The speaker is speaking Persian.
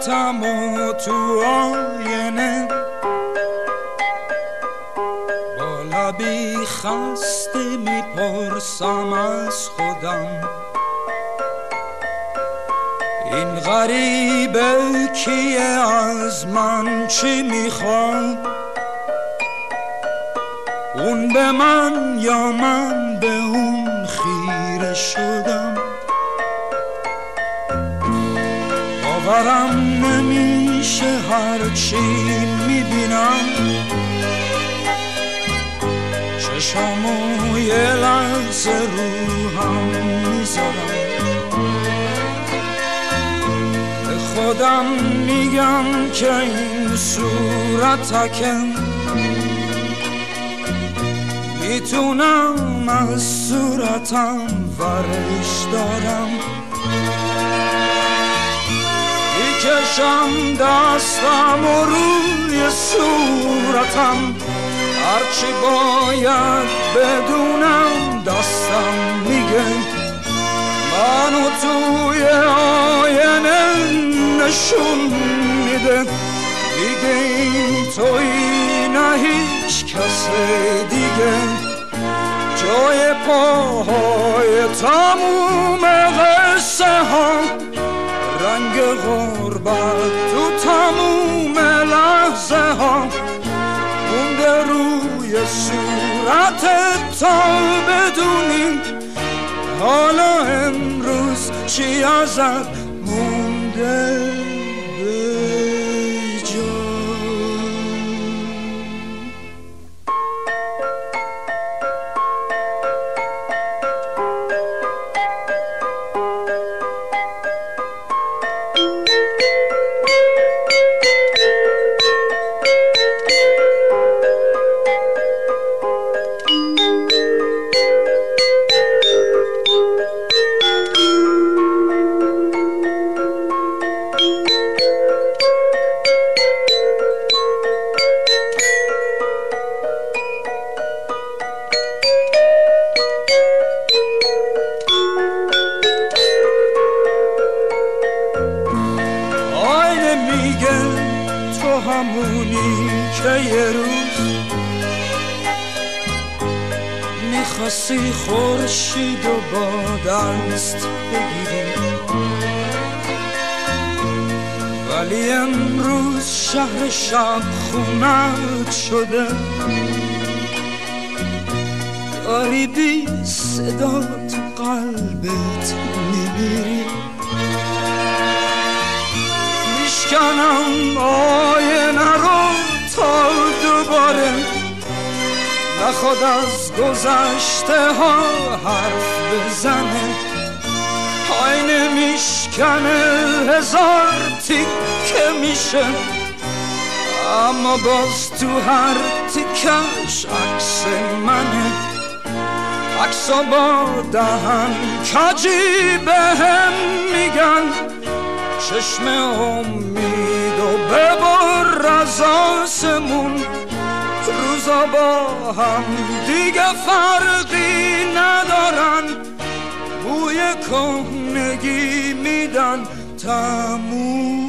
ذاتم و تو آینه با لبی خسته میپرسم از خودم این غریبه کیه از من چی میخواد اون به من یا من به اون خیره شدم باورم نمیشه هرچی میبینم چشمو یه لحظه روحم میذارم خودم میگم که این صورت اکن میتونم از صورتم ورش دارم میکشم دستم و روی صورتم هرچی باید بدونم دستم میگه منو توی آینه نشون میده دیگه این تویی نه هیچ کس دیگه جای پاهای تموم قصه ها رنگ غربت تو تموم لحظه ها مونده روی صورتت تا بدونی حالا امروز چی ازت مونده به جا همونی که یه روز میخواستی خورشید و با دست بگیری ولی امروز شهر شب خونت شده داری بی صدا تو قلبت میمیری میشکنم آینه رو تا دوباره نخواد از گذشته ها حرف بزنه آینه میشکنه هزار تیکه میشه اما باز تو هر تیکش عکس منه عکسا با دهن کجی بهم میگن چشم امید و ببر از آسمون روزا با هم دیگه فرقی ندارن بوی کهنگی میدن تمومه